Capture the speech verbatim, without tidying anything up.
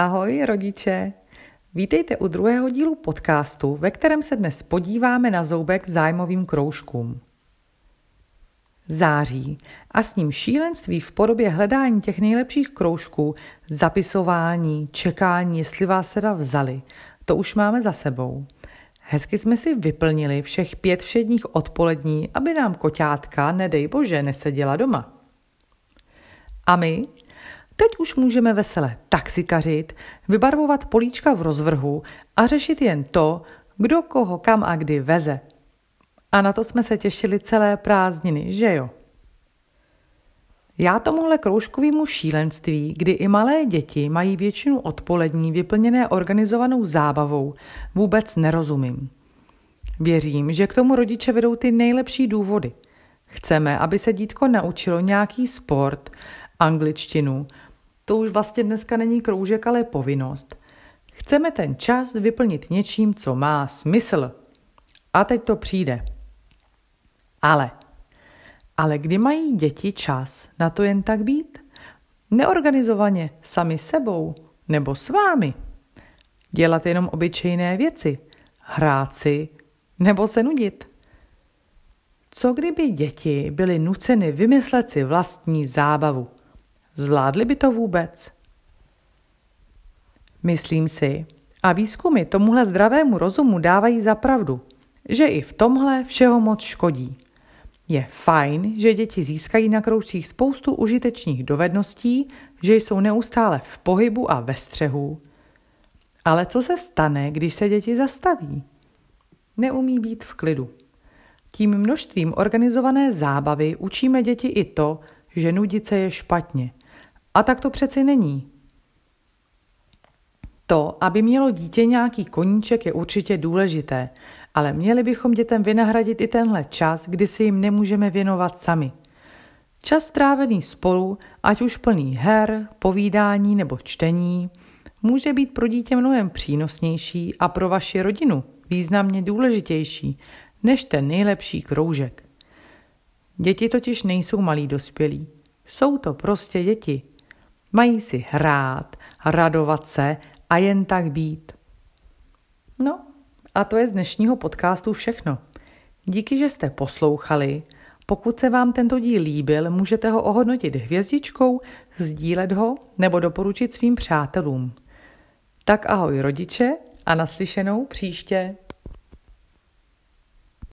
Ahoj rodiče, vítejte u druhého dílu podcastu, ve kterém se dnes podíváme na zoubek zájmovým kroužkům. Září a s ním šílenství v podobě hledání těch nejlepších kroužků, zapisování, čekání, jestli vás teda vzali, to už máme za sebou. Hezky jsme si vyplnili všech pět všedních odpolední, aby nám koťátka, nedej bože, neseděla doma. A my? Teď už můžeme vesele taxikařit, vybarvovat políčka v rozvrhu a řešit jen to, kdo koho kam a kdy veze. A na to jsme se těšili celé prázdniny, že jo? Já tomuhle kroužkovému šílenství, kdy i malé děti mají většinu odpolední vyplněné organizovanou zábavou, vůbec nerozumím. Věřím, že k tomu rodiče vedou ty nejlepší důvody. Chceme, aby se dítko naučilo nějaký sport, angličtinu, to už vlastně dneska není kroužek, ale povinnost. Chceme ten čas vyplnit něčím, co má smysl. A teď to přijde. Ale. Ale kdy mají děti čas na to jen tak být? Neorganizovaně, sami sebou nebo s vámi. Dělat jenom obyčejné věci. Hrát si nebo se nudit. Co kdyby děti byly nuceny vymyslet si vlastní zábavu? Zvládli by to vůbec? Myslím si, a výzkumy tomuhle zdravému rozumu dávají za pravdu, že i v tomhle všeho moc škodí. Je fajn, že děti získají na kroužcích spoustu užitečných dovedností, že jsou neustále v pohybu a ve střehu. Ale co se stane, když se děti zastaví? Neumí být v klidu. Tím množstvím organizované zábavy učíme děti i to, že nudit se je špatně. A tak to přeci není. To, aby mělo dítě nějaký koníček, je určitě důležité, ale měli bychom dětem vynahradit i tenhle čas, kdy si jim nemůžeme věnovat sami. Čas strávený spolu, ať už plný her, povídání nebo čtení, může být pro dítě mnohem přínosnější a pro vaši rodinu významně důležitější než ten nejlepší kroužek. Děti totiž nejsou malí dospělí. Jsou to prostě děti. Mají si hrát, radovat se a jen tak být. No a to je z dnešního podcastu všechno. Díky, že jste poslouchali. Pokud se vám tento díl líbil, můžete ho ohodnotit hvězdičkou, sdílet ho nebo doporučit svým přátelům. Tak ahoj rodiče a naslyšenou příště.